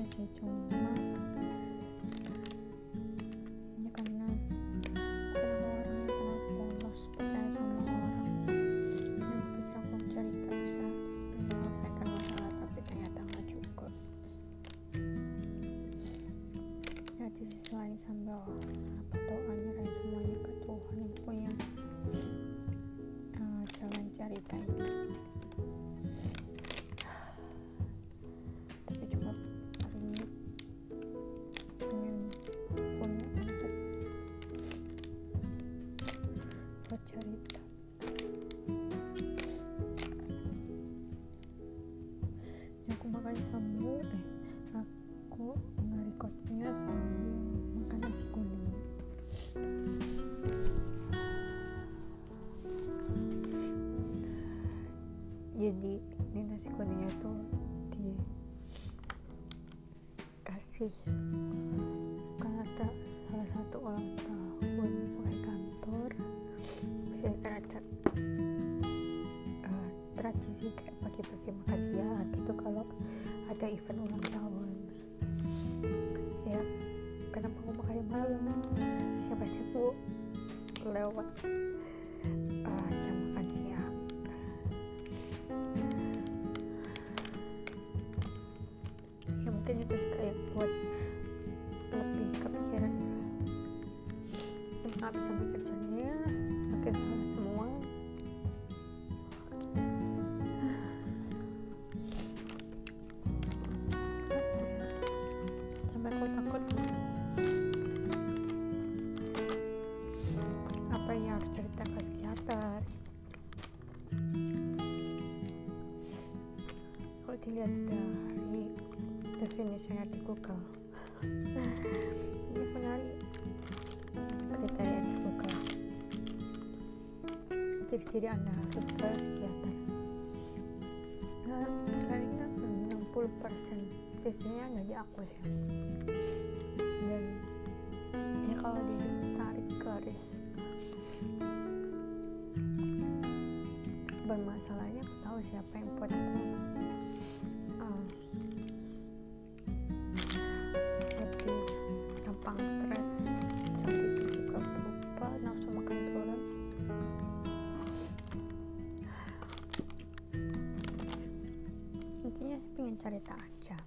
udah sih, cuma ini karena kenapa orangnya polos, percaya sama orang, dan pikir aku cerita bisa menyelesaikan masalah, tapi ternyata nggak cukup. Nanti sesuai sambil apa tuh aliran semuanya ke Tuhan yang punya jalan ceritanya. Aku nge-recordnya sambil makan nasi kuning. Jadi ini nasi kuningnya tuh dikasih karena salah satu ulang tahun pegawai kantor bisa kerja tradisi kayak pagi-pagi makan siang gitu kalau ada event ulang tahun. Kenapa aku makan malam? Ya pasti aku lewat jam makan siang. Ya mungkin itu kayak buat lebih kepikiran. Nggak bisa bekerjanya, makin salah semua. Sampai aku takut. Dilihat dari definisinya di Google. Ini menarik kriteria di Google. Ciri-ciri anda harus berkegiatan. Kayaknya 60% ciri-cirinya nggak diaku sih. Dan ya kalau ditarik garis bermasalahnya aku tahu siapa yang buat aku. Cerita aja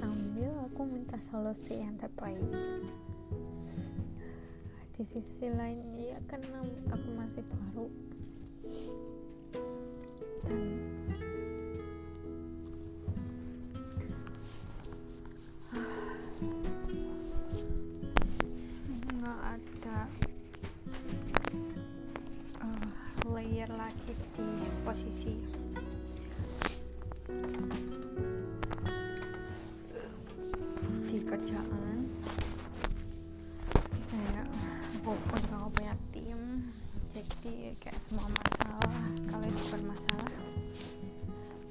sambil aku minta solusi yang terbaik. Di sisi lain ya karena aku masih baru dan nggak ada layer lagi di posisi di kerjaan. Kayak aku juga punya tim, jadi kayak semua masalah kalau itu bermasalah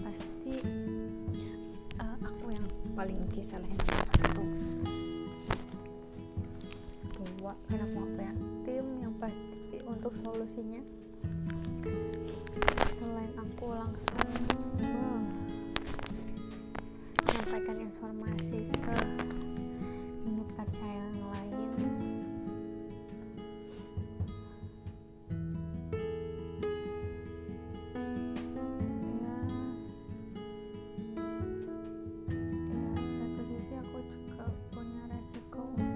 pasti aku yang paling disalahin. Satu, dua karena aku punya tim yang pasti untuk solusinya. Selain aku langsung menyampaikan informasi ke unit kerja yang lain, ya satu sisi aku juga punya resiko untuk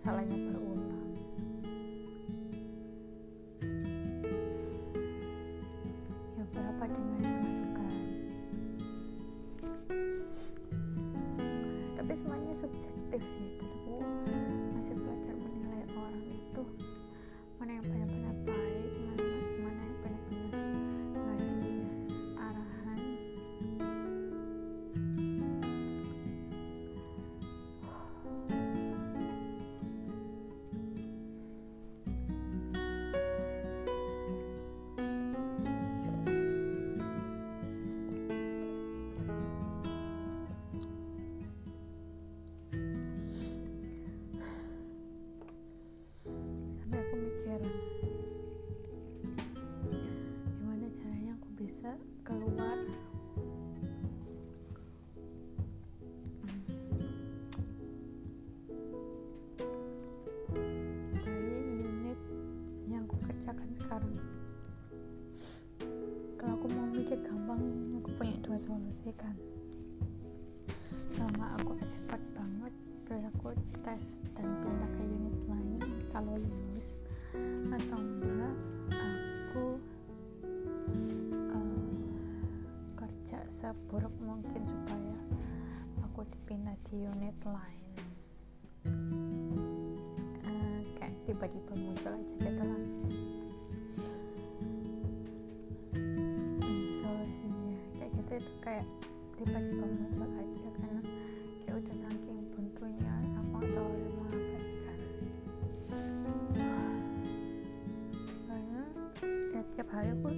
salahnya berulang. Ya berapa dengan masukan. Tapi semuanya subjektif sih. Aku masih belajar menilai orang itu mana yang benar-benar baik, mana yang benar-benar ngasih arahan. sedikit gampang, aku punya dua solusi kan. Sama aku expert banget, terus aku tes dan pindah ke unit lain kalau lulus, atau enggak aku kerja seburuk mungkin supaya aku dipindah di unit lain. Kayak tiba-tiba muncul aja gitu lah. Solusinya kayak gitu, itu kayak tiba-tiba muncul aja karena kayak udah saking buntunya aku nggak tahu harus mengabaikan. Karena ya, tiap hari aku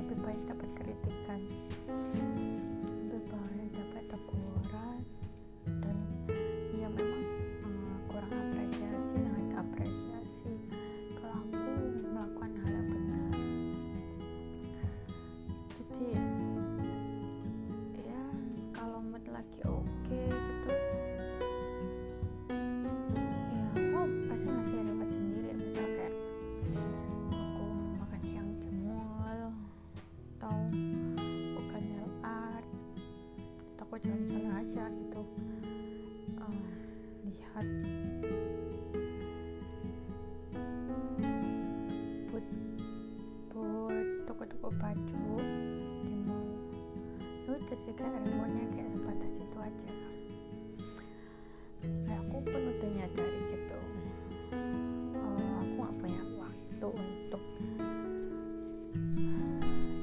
lebih banyak dapat kritikan, lebih banyak dapat teguran, dan ya memang kurang apresiasi, sangat apresiasi kalau aku melakukan hal yang benar. Jadi ya kalau mood lagi oke gitu ya aku pasti ngasih lewat sendiri, misal kayak aku makan siang di mall atau bukan LR, aku jalan-jalan aja gitu, lihat buat toko-toko baju di mall. Udah sih kayak remote-nya kayak sebatas itu aja kan. Kayak aku pun udah nyadari gitu, aku gak punya waktu untuk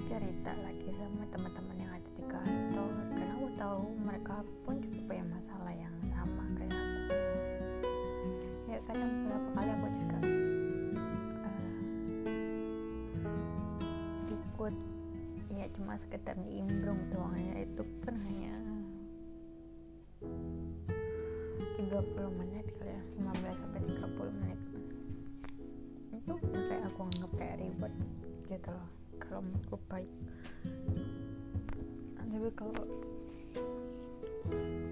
cerita lagi sama teman-teman yang ada di kantor, karena aku tahu mereka pun juga punya masalah yang sama kayak aku. Ya kadang beberapa kali aku juga ikut ya cuma sekedar diimbrung doangnya, itu pun hanya 30 menit kali ya, 15-30 menit itu kayak aku anggap kayak reward gitu loh kalau menurutku baik. Tapi kalau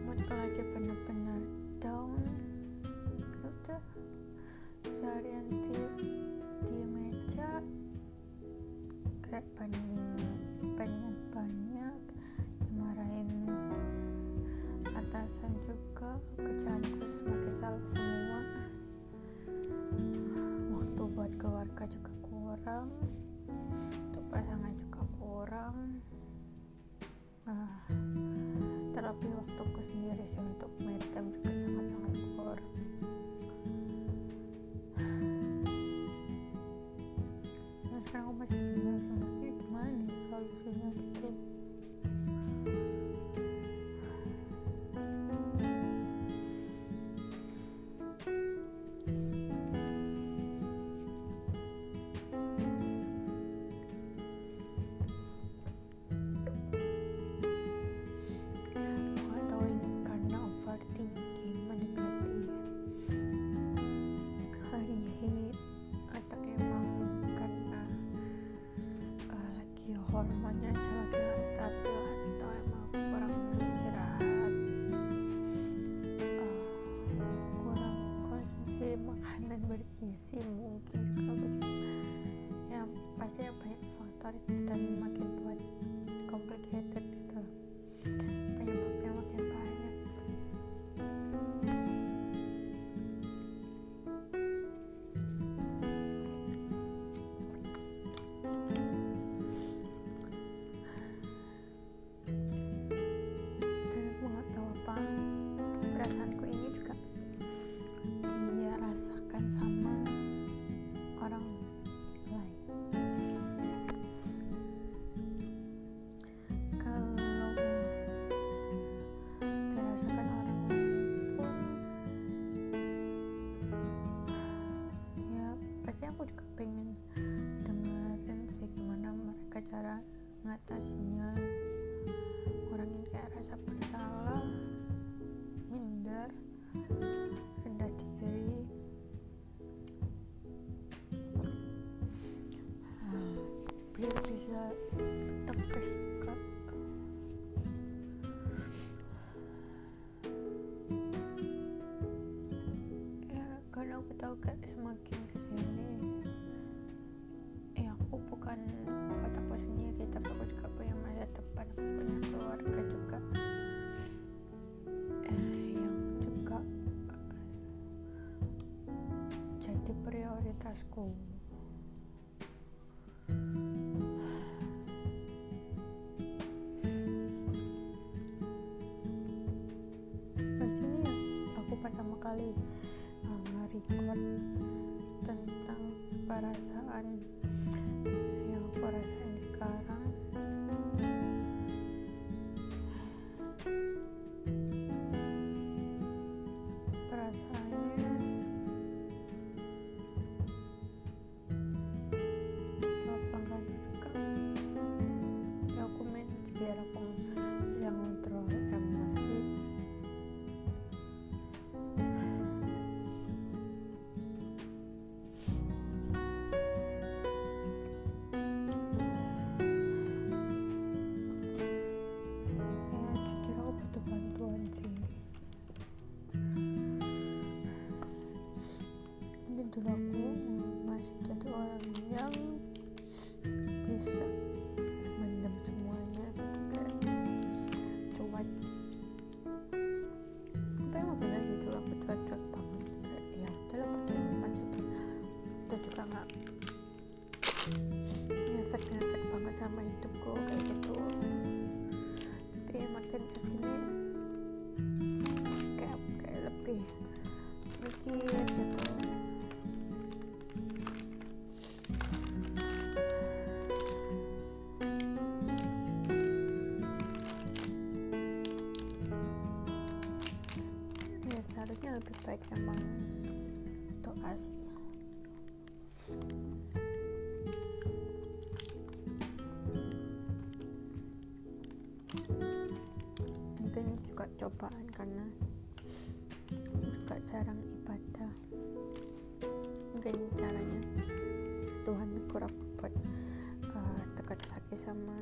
moodku lagi benar-benar down, udah seharian di meja kayak bandingan banyak, dimarahin atasan juga, kerjaanku semakin salah semua, waktu buat keluarga juga kurang, untuk pasangan juga kurang, terlebih waktuku sendiri sih untuk me time juga sangat-sangat kurang. Nah sekarang aku masih bingung sebenarnya gimana nih solusinya gitu. Hormonnya lagi gak stabil atau emang kurang istirahat, kurang konsumsi makanan bergizi, mungkin juga yang pasti banyak faktor dan makin buat complicated gitu, penyebabnya makin banyak. Perasaanku ini juga dia rasakan sama orang lain. Kalau dirasakan orang lain pun ya pasti aku juga pengen dengerin sih gimana mereka cara ngatasinya, kurangin kayak rasa bersalah, rendah diri. Biar bisa tegas kak. Ya karena aku tahu kayak semakin kesini ya aku bukan otakku sendiri, tapi aku juga kuat tentang perasaan yang aku rasain sekarang. Perasaannya apa nggak suka? Ya aku manage biar aku yang ngontrol emosi. Dulu aku masih jadi orang yang bisa mendem semuanya gitu kan, cuek. Tapi emang bener gitu, aku cuek banget. Ya udah aku cuek juga, gak ngefek banget sama hidupku kayak gitu. Tapi makin kesini kayak lebih mikir gitu. Harusnya lebih baik emang doa sih. Mungkin juga cobaan karena juga jarang ibadah. Mungkin caranya Tuhan kurang buat dekat lagi sama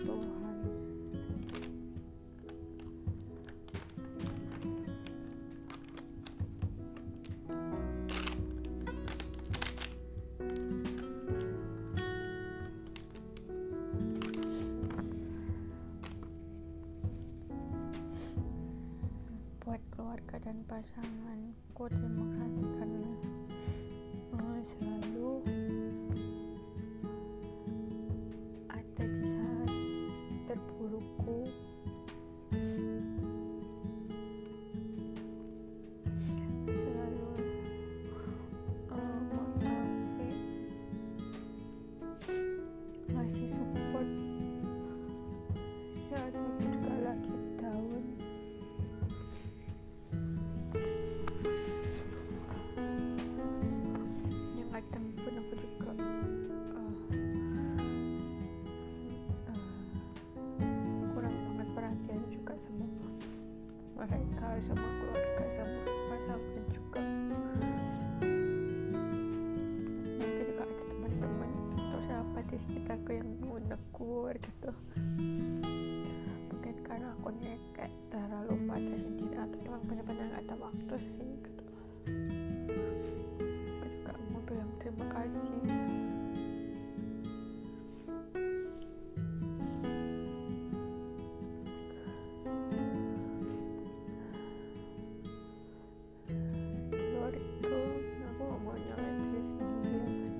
Tuhan. Buat keluarga dan pasanganku, terima kasih karena selalu ada di saat terburukku. Selalu mengangkat, ngasih support saat juga lagi down. Kadang pun aku juga kurang banget perhatian juga sama mereka, sama keluarga, sama pasangan juga. Mungkin juga ada teman-teman atau sahabat di sekitarku yang mau negur gitu. Mungkin karena aku kayak terlalu pada sendiri atau emang benar-benar nggak ada waktu sih gitu. Terima kasih. Luar itu, aku gak mau nyalain diri sendiri.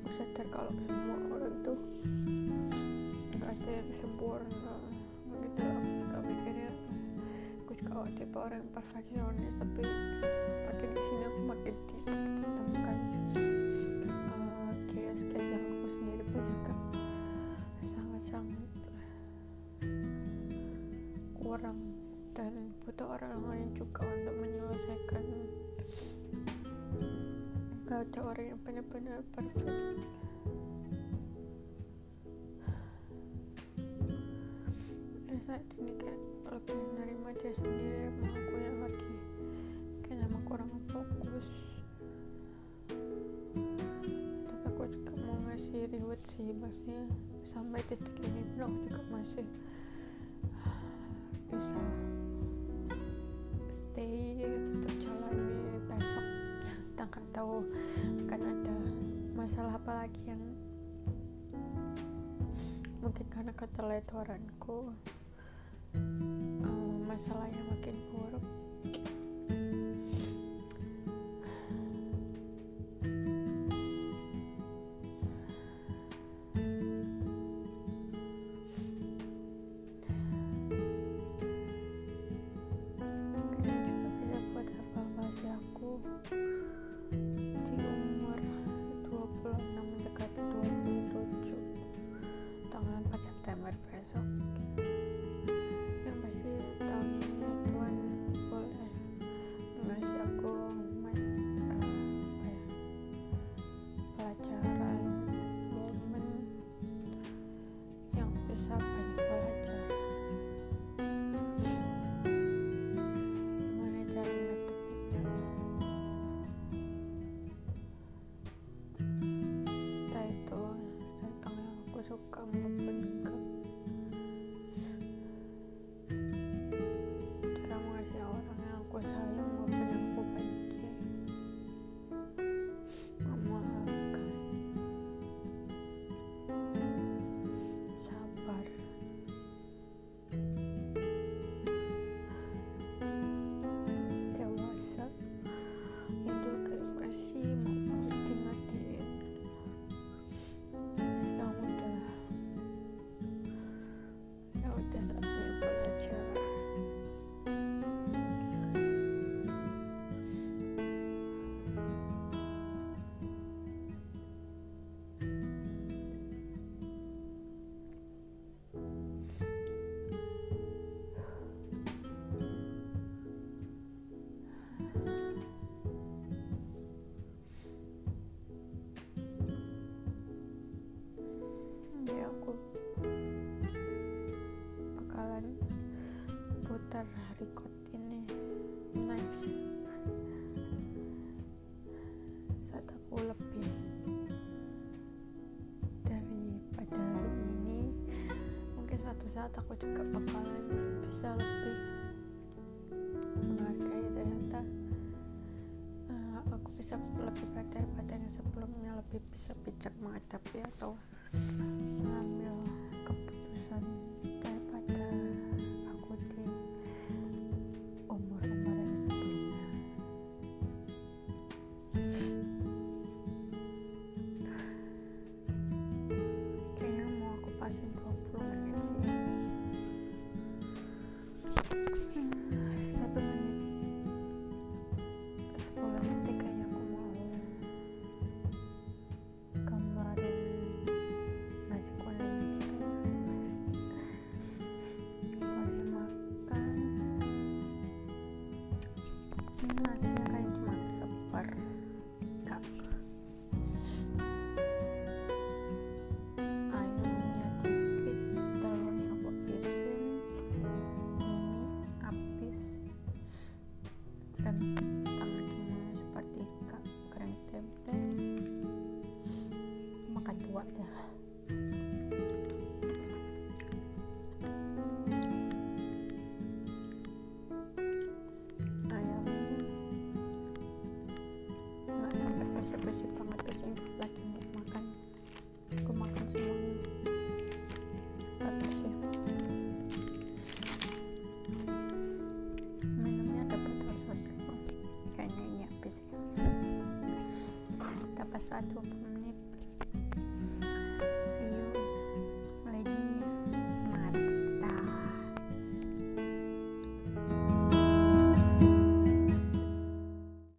Aku sadar kalau semua orang tuh gak ada yang sempurna. Begitu aku juga mikirnya, aku juga tipe orang perfeksionis. Tapi makin kesini aku makin ditemukan case-case yang aku sendiri pun juga sangat-sangat kurang dan butuh orang lain juga untuk menyelesaikan. Gak ada orang yang benar-benar perfect. Saat ini kayak lebih menerima dia sendiri, emang aku yang lagi kayaknya emang kurang fokus. Tapi aku juga mau ngasih reward sih, maksudnya sampai titik ini aku juga masih bisa stay tetap jalan di besok. Kita gak tahu kan ada masalah apa lagi yang mungkin karena keterletoranku masalahnya makin buruk. Kita juga bisa buat evaluasi record ini. Next, saat aku lebih daripada hari ini, mungkin suatu saat aku juga bakalan bisa lebih menghargai. Ternyata aku bisa lebih baik daripada yang sebelumnya, lebih bisa bijak menghadapi atau mengambil keputusan daripada aku di umur-umur yang sebelumnya. Kayaknya mau aku pasin 20 menit sih. 1 menit 10 detik kayaknya aku mau gambarin nasi kuning kasih makan. Ini nasinya kayak cuma seper cup, ayamnya dikit, telurnya aku habisin, mie habis, dan seperti kering tempe. Makan dua ya.